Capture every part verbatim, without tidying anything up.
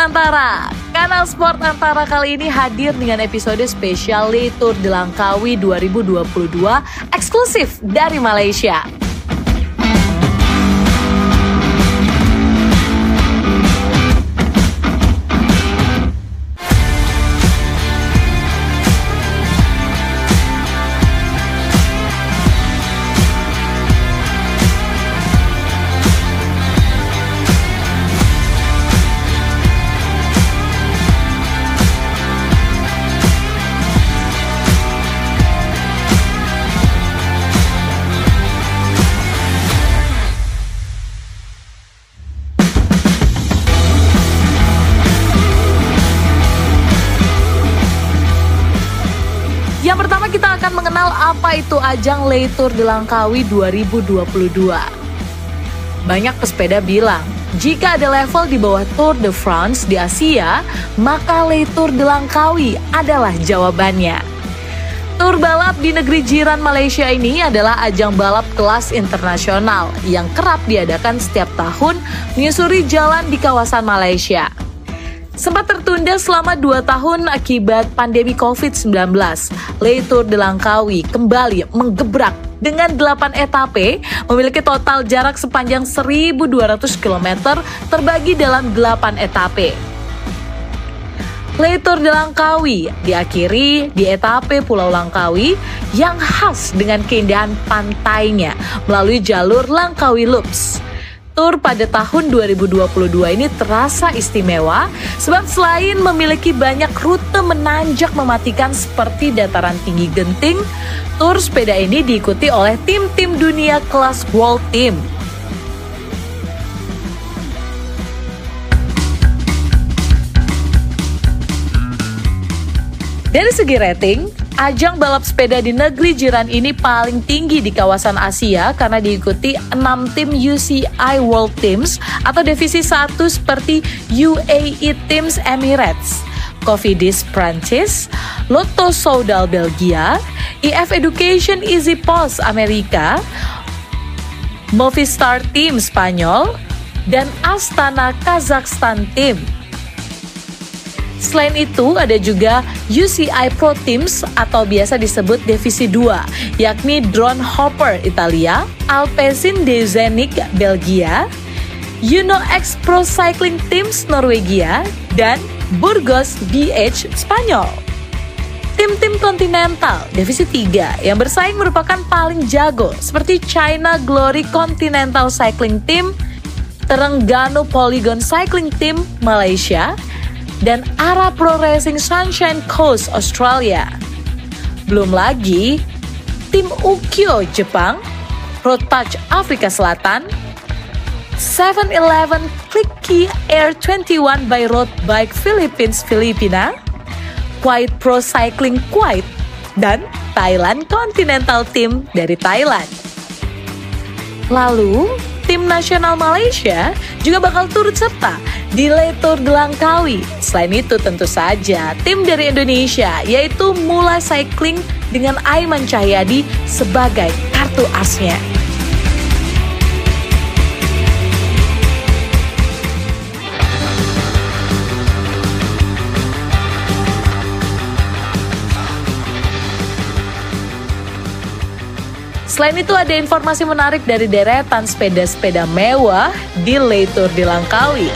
Antara. Kanal Sport Antara kali ini hadir dengan episode spesial Le Tour de Langkawi dua ribu dua puluh dua eksklusif dari Malaysia. Apa itu ajang Le Tour de Langkawi dua ribu dua puluh dua? Banyak pesepeda bilang, jika ada level di bawah Tour de France di Asia, maka Le Tour de Langkawi adalah jawabannya. Tur balap di negeri jiran Malaysia ini adalah ajang balap kelas internasional yang kerap diadakan setiap tahun menyusuri jalan di kawasan Malaysia. Sempat tertunda selama dua tahun akibat pandemi covid sembilan belas, Le Tour de Langkawi kembali menggebrak dengan delapan etape, memiliki total jarak sepanjang seribu dua ratus kilometer terbagi dalam delapan etape. Le Tour de Langkawi diakhiri di etape Pulau Langkawi yang khas dengan keindahan pantainya melalui jalur Langkawi Loops. Tur pada tahun dua ribu dua puluh dua ini terasa istimewa sebab selain memiliki banyak rute menanjak mematikan seperti dataran tinggi Genting, tur sepeda ini diikuti oleh tim-tim dunia kelas World Team. Dari segi rating, ajang balap sepeda di negeri jiran ini paling tinggi di kawasan Asia karena diikuti enam tim U C I World Teams atau divisi satu seperti U A E Teams Emirates, Cofidis Prancis, Lotto Soudal Belgia, E F Education EasyPost Amerika, Movistar Team Spanyol, dan Astana Kazakhstan Team. Selain itu, ada juga U C I Pro Teams atau biasa disebut Divisi dua, yakni Drone Hopper Italia, Alpecin-Deceuninck Belgia, Uno-X Pro Cycling Teams Norwegia, dan Burgos B H Spanyol. Tim-tim kontinental Divisi tiga yang bersaing merupakan paling jago seperti China Glory Continental Cycling Team, Terengganu Polygon Cycling Team Malaysia, dan Ara Pro Racing Sunshine Coast Australia. Belum lagi, tim Ukyo Jepang, Road Touch Afrika Selatan, seven eleven Clicky Air dua puluh satu by Road Bike Philippines Filipina, Kuwait Pro Cycling Kuwait, dan Thailand Continental Team dari Thailand. Lalu, tim nasional Malaysia juga bakal turut serta di Le Tour de Langkawi. Selain itu tentu saja tim dari Indonesia yaitu Mula Cycling dengan Aiman Cahyadi sebagai kartu asnya. Selain itu ada informasi menarik dari deretan sepeda-sepeda mewah di Le Tour de Langkawi.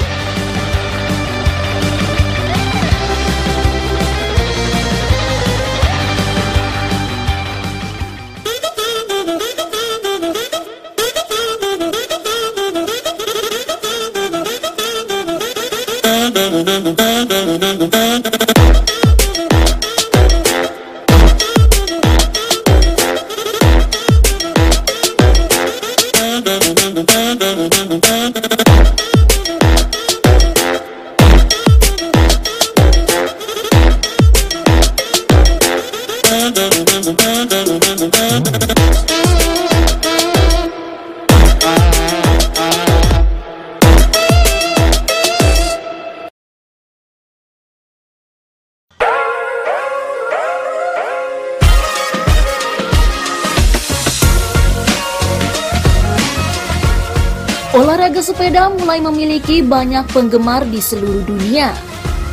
Olahraga sepeda mulai memiliki banyak penggemar di seluruh dunia.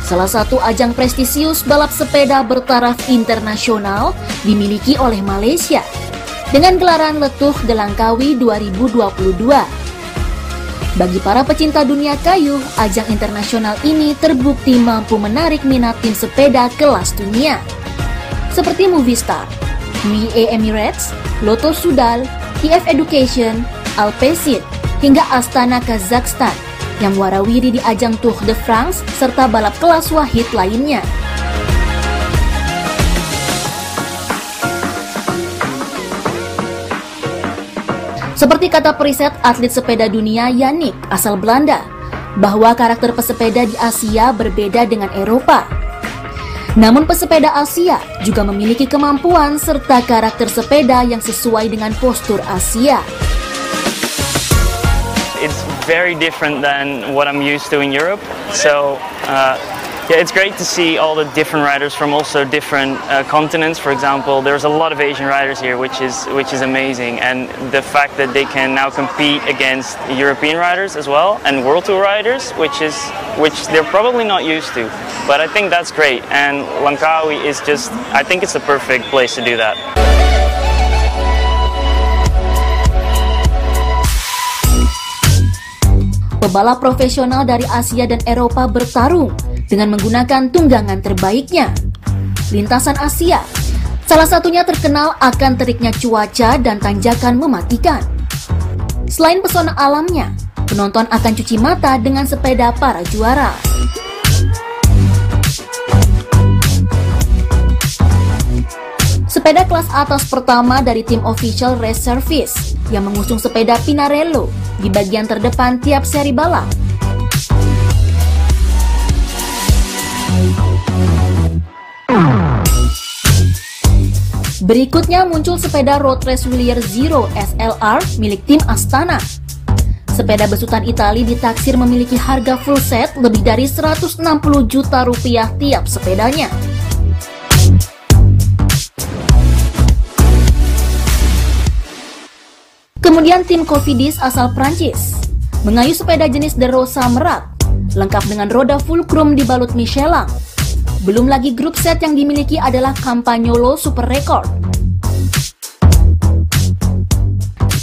Salah satu ajang prestisius balap sepeda bertaraf internasional dimiliki oleh Malaysia dengan gelaran Le Tour de Langkawi dua ribu dua puluh dua. Bagi para pecinta dunia kayu, ajang internasional ini terbukti mampu menarik minat tim sepeda kelas dunia seperti Movistar, U A E Emirates, Lotto Soudal, E F Education, Alpecin, hingga Astana Kazakhstan yang warawiri di ajang Tour de France serta balap kelas wahid lainnya. Seperti kata periset atlet sepeda dunia Yannick asal Belanda, bahwa karakter pesepeda di Asia berbeda dengan Eropa. Namun pesepeda Asia juga memiliki kemampuan serta karakter sepeda yang sesuai dengan postur Asia. It's very different than what I'm used to in Europe. So uh, yeah, it's great to see all the different riders from also different uh, continents. For example, there's a lot of Asian riders here, which is which is amazing. And the fact that they can now compete against European riders as well and World Tour riders, which is which they're probably not used to. But I think that's great. And Langkawi is just, I think it's the perfect place to do that. Pebalap profesional dari Asia dan Eropa bertarung dengan menggunakan tunggangan terbaiknya. Lintasan Asia, salah satunya terkenal akan teriknya cuaca dan tanjakan mematikan. Selain pesona alamnya, penonton akan cuci mata dengan sepeda para juara. Sepeda kelas atas pertama dari tim official race service yang mengusung sepeda Pinarello di bagian terdepan tiap seri balap. Berikutnya muncul sepeda road race Wilier Zero S L R milik tim Astana. Sepeda besutan Itali ditaksir memiliki harga full set lebih dari seratus enam puluh juta rupiah tiap sepedanya. Kemudian tim Cofidis asal Prancis mengayuh sepeda jenis Derosa Merak, lengkap dengan roda fulcrum dibalut Michelin. Belum lagi grup set yang dimiliki adalah Campagnolo Super Record.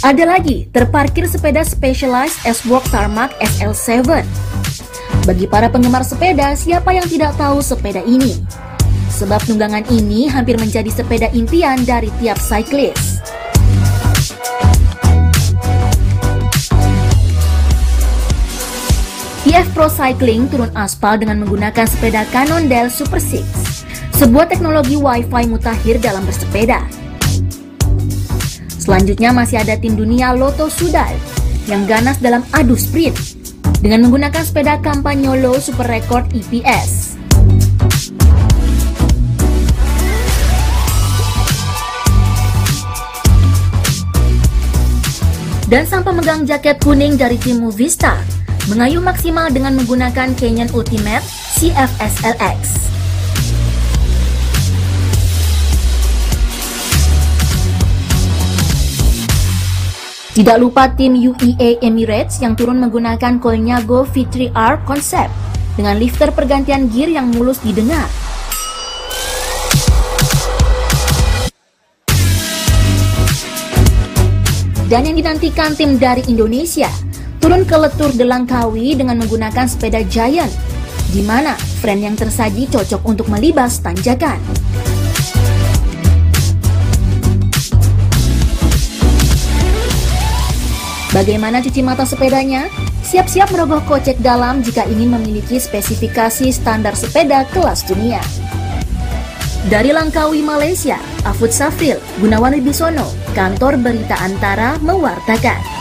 Ada lagi terparkir sepeda Specialized S-Work Tarmac S L tujuh. Bagi para penggemar sepeda, siapa yang tidak tahu sepeda ini? Sebab tunggangan ini hampir menjadi sepeda impian dari tiap cyclist. E F Pro Cycling turun aspal dengan menggunakan sepeda Cannondale Super enam, sebuah teknologi Wi-Fi mutakhir dalam bersepeda. Selanjutnya masih ada tim dunia Lotto Soudal yang ganas dalam adu sprint dengan menggunakan sepeda Campagnolo Super Record E P S. Dan sang pemegang jaket kuning dari tim Movistar mengayuh maksimal dengan menggunakan Canyon Ultimate C F S L X. Tidak lupa tim U A E Emirates yang turun menggunakan Colnago V tiga R konsep dengan lifter pergantian gear yang mulus didengar. Dan yang dinantikan tim dari Indonesia turun ke Le Tour de Langkawi dengan menggunakan sepeda Giant, di mana frame yang tersaji cocok untuk melibas tanjakan. Bagaimana cuci mata sepedanya? Siap-siap merogoh kocek dalam jika ingin memiliki spesifikasi standar sepeda kelas dunia. Dari Langkawi, Malaysia, Afud Syafril, Gunawan Wibisono, kantor berita Antara mewartakan.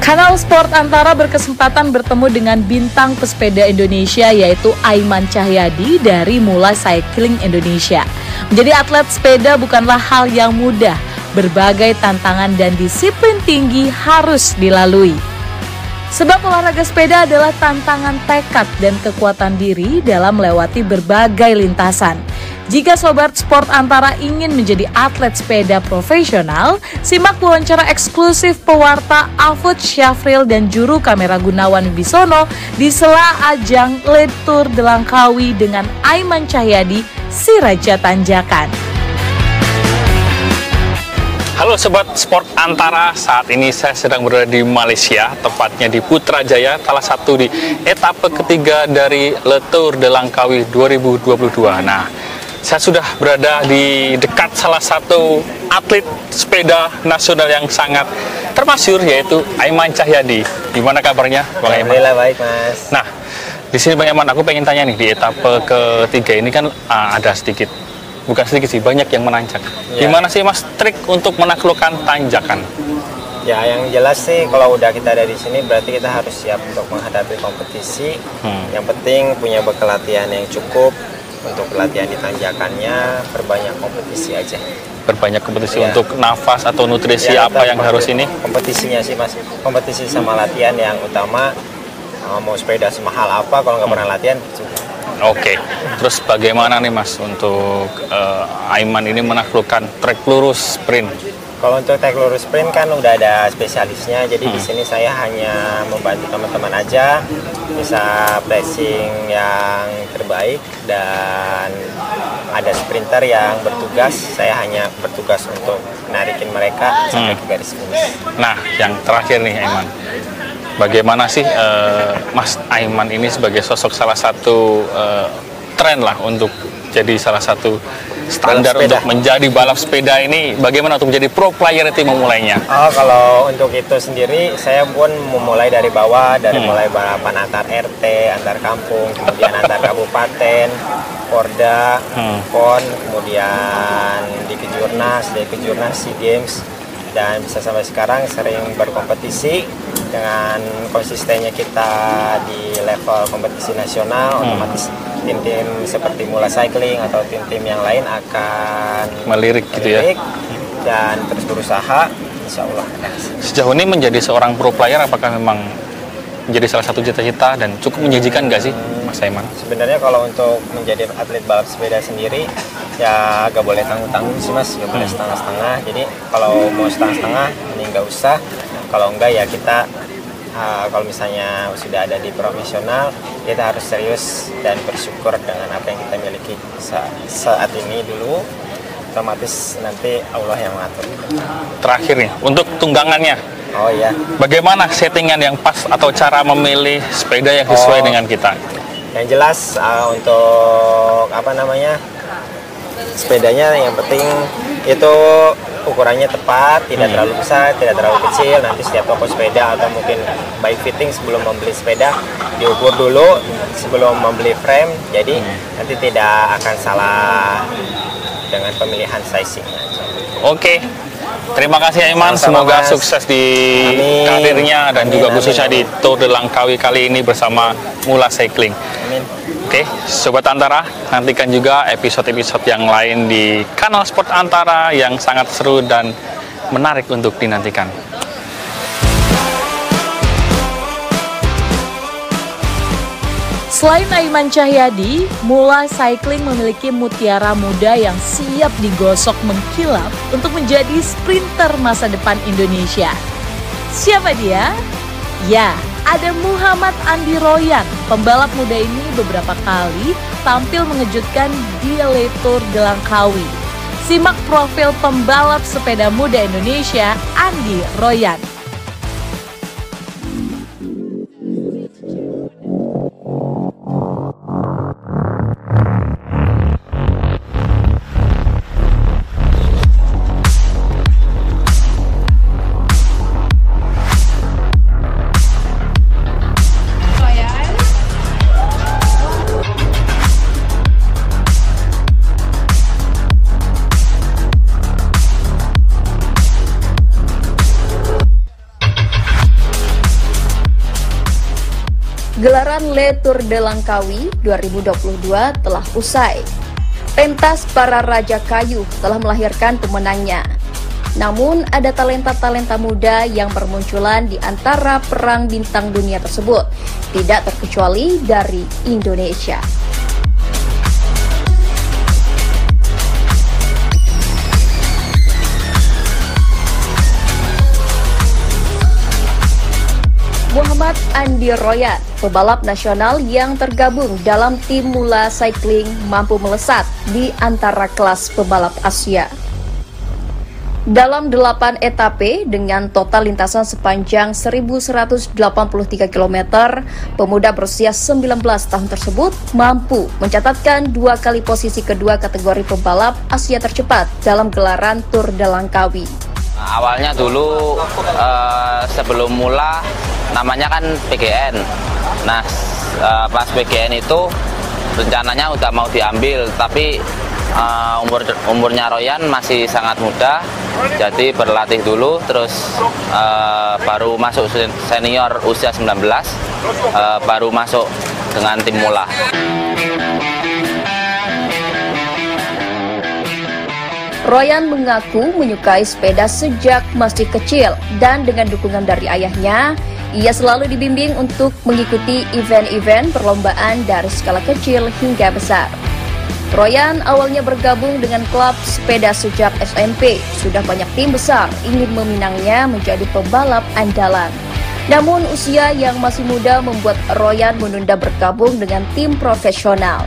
Kanal Sport Antara berkesempatan bertemu dengan bintang pesepeda Indonesia yaitu Aiman Cahyadi dari Mula Cycling Indonesia. Menjadi atlet sepeda bukanlah hal yang mudah, berbagai tantangan dan disiplin tinggi harus dilalui. Sebab olahraga sepeda adalah tantangan tekad dan kekuatan diri dalam melewati berbagai lintasan. Jika Sobat Sport Antara ingin menjadi atlet sepeda profesional, simak wawancara eksklusif pewarta Afud Syafril dan juru kamera Gunawan Wibisono di sela ajang Le Tour de Langkawi dengan Aiman Cahyadi, si Raja Tanjakan. Halo Sobat Sport Antara, saat ini saya sedang berada di Malaysia, tepatnya di Putrajaya, salah satu di etape ketiga dari Le Tour de Langkawi dua ribu dua puluh dua. Nah, saya sudah berada di dekat salah satu atlet sepeda nasional yang sangat termasyhur, yaitu Aiman Cahyadi. Gimana kabarnya, Bang Aiman? Alhamdulillah, baik Mas. Nah, di sini Bang Aiman, aku pengen tanya nih, di etape ketiga ini kan ah, ada sedikit bukan sedikit sih, banyak yang menanjak. Ya. Gimana sih Mas trik untuk menaklukkan tanjakan? Ya, yang jelas sih kalau udah kita ada di sini berarti kita harus siap untuk menghadapi kompetisi. Hmm. Yang penting punya bekal latihan yang cukup untuk latihan di tanjakannya, perbanyak kompetisi aja. Perbanyak kompetisi ya. Untuk nafas atau nutrisi ya, apa yang harus ini? Kompetisinya sih Mas, kompetisi sama latihan yang utama. Mau sepeda semahal apa kalau nggak hmm. pernah latihan? Oke, okay. Terus bagaimana nih Mas untuk uh, Aiman ini menaklukkan trek lurus sprint? Kalau untuk trek lurus sprint kan udah ada spesialisnya, jadi hmm. di sini saya hanya membantu teman-teman aja bisa pressing yang terbaik dan ada sprinter yang bertugas, saya hanya bertugas untuk menarikin mereka sampai hmm. ke garis finish. Nah, yang terakhir nih Aiman. Bagaimana sih uh, Mas Aiman ini sebagai sosok salah satu uh, tren lah untuk jadi salah satu standar untuk menjadi balap sepeda ini, bagaimana untuk menjadi pro player itu memulainya? Oh, kalau untuk itu sendiri saya pun memulai dari bawah, dari hmm. mulai balapan antar R T, antar kampung, kemudian antar kabupaten, Porda, hmm. Pon, kemudian di Kejurnas, di Kejurnas SEA Games, dan bisa sampai sekarang sering berkompetisi. Dengan konsistennya kita di level kompetisi nasional, hmm. otomatis tim-tim seperti Mula Cycling atau tim-tim yang lain akan melirik, melirik gitu ya, dan terus berusaha, insya Allah. Sejauh ini menjadi seorang pro player apakah memang menjadi salah satu cita-cita dan cukup menjanjikan nggak sih Mas Aiman? Sebenarnya kalau untuk menjadi atlet balap sepeda sendiri ya gak boleh tanggung-tanggung sih Mas, gak boleh setengah-setengah. Jadi kalau mau setengah-setengah ini nggak usah. Kalau enggak ya kita uh, kalau misalnya sudah ada di profesional kita harus serius dan bersyukur dengan apa yang kita miliki Sa saat ini dulu, otomatis nanti Allah yang mengatur. Terakhir nih untuk tunggangannya. Oh iya. Bagaimana settingan yang pas atau cara memilih sepeda yang sesuai oh, dengan kita? Yang jelas uh, untuk apa namanya sepedanya yang penting itu ukurannya tepat, tidak hmm. terlalu besar, tidak terlalu kecil. Nanti setiap toko sepeda atau mungkin bike fitting sebelum membeli sepeda diukur dulu sebelum membeli frame, jadi hmm. nanti tidak akan salah dengan pemilihan sizing. Oke, terima kasih Aiman, semoga Mas sukses di amin. Karirnya dan amin, juga khususnya amin. Di Tour de Langkawi kali ini bersama Mula Cycling. Amin. Oke, Sobat Antara, nantikan juga episode-episode yang lain di kanal Sport Antara yang sangat seru dan menarik untuk dinantikan. Selain Aiman Cahyadi, Mula Cycling memiliki mutiara muda yang siap digosok mengkilap untuk menjadi sprinter masa depan Indonesia. Siapa dia? Ya, ada Muhammad Andi Royan. Pembalap muda ini beberapa kali tampil mengejutkan di Le Tour de Langkawi. Simak profil pembalap sepeda muda Indonesia, Andi Royan. Gelaran Le Tour de Langkawi dua ribu dua puluh dua telah usai. Pentas para Raja Kayu telah melahirkan pemenangnya. Namun ada talenta-talenta muda yang bermunculan di antara perang bintang dunia tersebut, tidak terkecuali dari Indonesia. Muhammad Andi Royan, pebalap nasional yang tergabung dalam tim Mula Cycling, mampu melesat di antara kelas pebalap Asia. Dalam delapan etape dengan total lintasan sepanjang seribu seratus delapan puluh tiga kilometer, pemuda berusia sembilan belas tahun tersebut mampu mencatatkan dua kali posisi kedua kategori pebalap Asia tercepat dalam gelaran Tour de Langkawi. Awalnya dulu eh, sebelum Mula namanya kan P G N. Nah, eh, pas P G N itu rencananya udah mau diambil, tapi eh, umur umurnya Royan masih sangat muda. Jadi berlatih dulu, terus eh, baru masuk senior usia sembilan belas, eh, baru masuk dengan tim Mula. Royan mengaku menyukai sepeda sejak masih kecil dan dengan dukungan dari ayahnya, ia selalu dibimbing untuk mengikuti event-event perlombaan dari skala kecil hingga besar. Royan awalnya bergabung dengan klub sepeda sejak S M P, sudah banyak tim besar ingin meminangnya menjadi pembalap andalan. Namun usia yang masih muda membuat Royan menunda bergabung dengan tim profesional.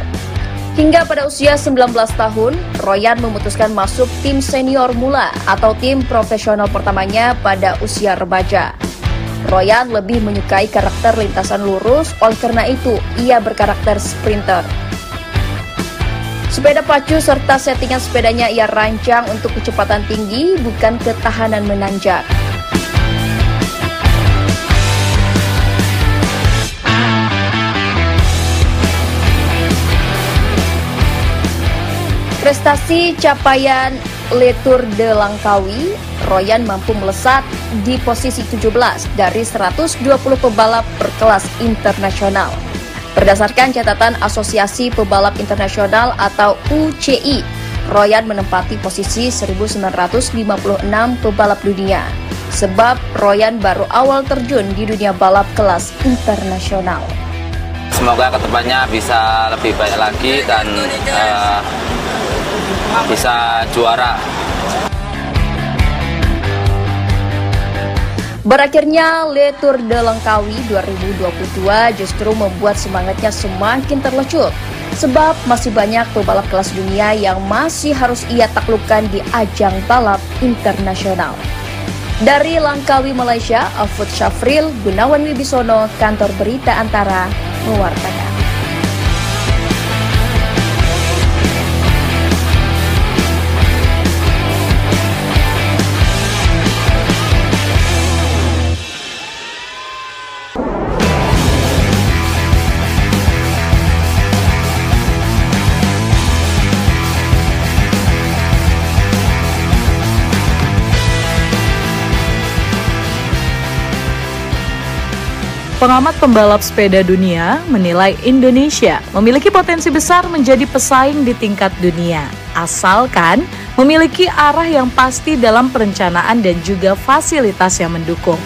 Hingga pada usia sembilan belas tahun, Royan memutuskan masuk tim senior Mula atau tim profesional pertamanya pada usia remaja. Royan lebih menyukai karakter lintasan lurus, oleh karena itu ia berkarakter sprinter. Sepeda pacu serta settingan sepedanya ia rancang untuk kecepatan tinggi, bukan ketahanan menanjak. Prestasi capaian Le Tour de Langkawi, Royan mampu melesat di posisi tujuh belas dari seratus dua puluh pebalap berkelas internasional. Berdasarkan catatan Asosiasi Pebalap Internasional atau U C I, Royan menempati posisi seribu sembilan ratus lima puluh enam pebalap dunia. Sebab Royan baru awal terjun di dunia balap kelas internasional. Semoga kedepannya bisa lebih baik lagi dan uh, bisa juara. Berakhirnya Le Tour de Langkawi dua ribu dua puluh dua justru membuat semangatnya semakin terlecut, sebab masih banyak pebalap kelas dunia yang masih harus ia taklukkan di ajang balap internasional. Dari Langkawi, Malaysia, Afud Syafril, Gunawan Wibisono, Kantor Berita Antara, mewartakan. Pengamat pembalap sepeda dunia menilai Indonesia memiliki potensi besar menjadi pesaing di tingkat dunia, asalkan memiliki arah yang pasti dalam perencanaan dan juga fasilitas yang mendukung.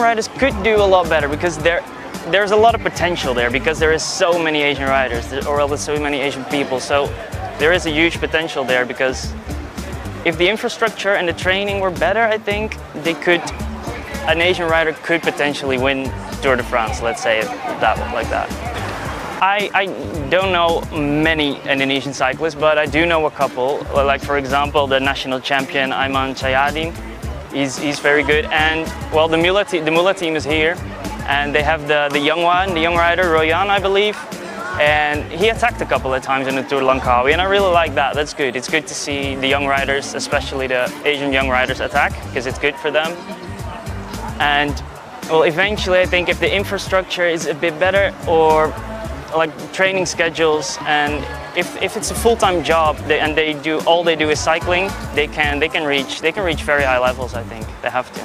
Riders could do a lot better because there there's a lot of potential there, because there is so many Asian riders or else so many Asian people, so there is a huge potential there, because if the infrastructure and the training were better, I think they could an Asian rider could potentially win Tour de France, let's say it that like that. I, I don't know many Indonesian cyclists, but I do know a couple, like for example the national champion Aiman Cahyadi. He's, he's very good, and well the Mula, te the Mula team is here and they have the, the young one, the young rider, Royan, I believe, and he attacked a couple of times in the Tour de Langkawi, and I really like that. That's good. It's good to see the young riders, especially the Asian young riders, attack, because it's good for them. And well, eventually, I think if the infrastructure is a bit better, or like training schedules, and if, if it's a full-time job they, and they do all they do is cycling, they can they can reach they can reach very high levels. I think they have to.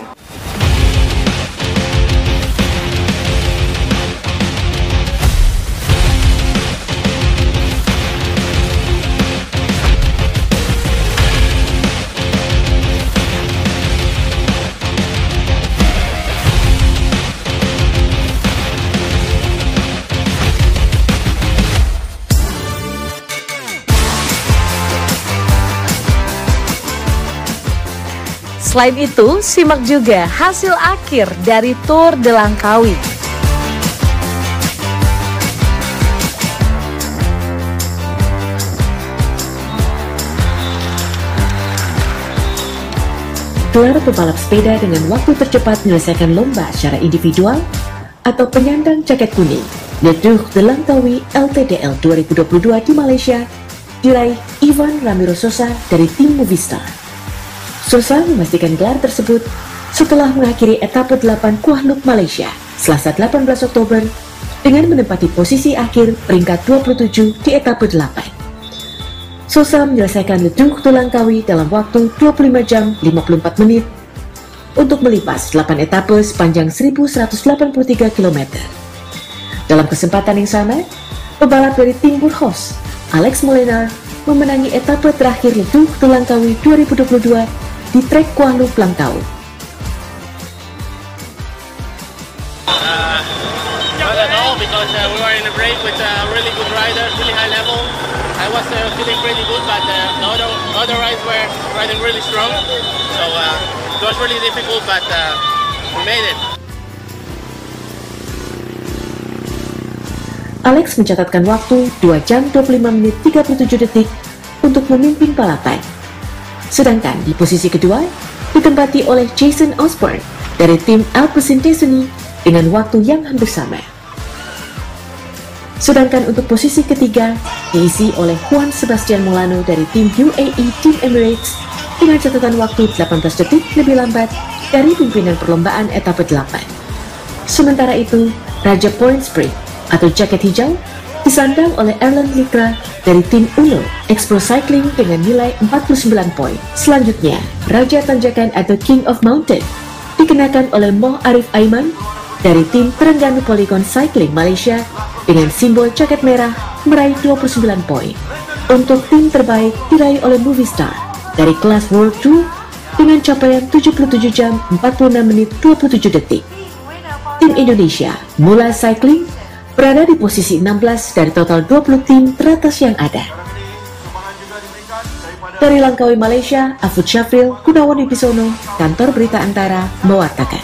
Selain itu, simak juga hasil akhir dari Tour de Langkawi. Tour pembalap sepeda dengan waktu tercepat menyelesaikan lomba secara individual atau penyandang jaket kuning, Le Tour de Langkawi L T D L dua ribu dua puluh dua di Malaysia, diraih Ivan Ramiro Sosa dari tim Movistar. Sosa memastikan gelar tersebut setelah mengakhiri etapa delapan Kuahluk Malaysia Selasa delapan belas Oktober dengan menempati posisi akhir peringkat dua puluh tujuh di etapa delapan. Sosa menyelesaikan Le Tour de Langkawi dalam waktu dua puluh lima jam lima puluh empat menit untuk melipas delapan etapa sepanjang seribu seratus delapan puluh tiga kilometer. Dalam kesempatan yang sama, pembalap dari tim Burgos, Alex Molenar, memenangi etapa terakhir Le Tour de Langkawi dua ribu dua puluh dua di trek Kuahluk Langkawi. Uh, not at all, because uh, we were in a break with uh, really good riders, really high level. I was uh, feeling pretty good, but uh, the other, other rides were riding really strong. So uh, it was really difficult, but uh, we made it. Alex mencatatkan waktu dua jam dua puluh lima menit tiga puluh tujuh detik untuk memimpin balapan. Sedangkan di posisi kedua ditempati oleh Jason Osborne dari tim Alpecin-Deceuninck dengan waktu yang hampir sama. Sedangkan untuk posisi ketiga diisi oleh Juan Sebastian Molano dari tim U A E Team Emirates dengan catatan waktu delapan belas detik lebih lambat dari pimpinan perlombaan etapa delapan. Sementara itu, Raja Point Spring atau jaket hijau disandang oleh Erlen Likra dari tim Uno-X Pro Cycling dengan nilai empat puluh sembilan poin. Selanjutnya, Raja Tanjakan atau King of Mountain dikenakan oleh Moh Arif Aiman dari tim Terengganu Polygon Cycling Malaysia dengan simbol jaket merah meraih dua puluh sembilan poin. Untuk tim terbaik diraih oleh Movistar dari kelas World Tour dengan capaian tujuh puluh tujuh jam empat puluh enam menit dua puluh tujuh detik. Tim Indonesia, Mula Cycling, berada di posisi enam belas dari total dua puluh tim teratas yang ada. Dari Langkawi, Malaysia, Afud Syafril, Gunawan Wibisono, Kantor Berita Antara mewartakan.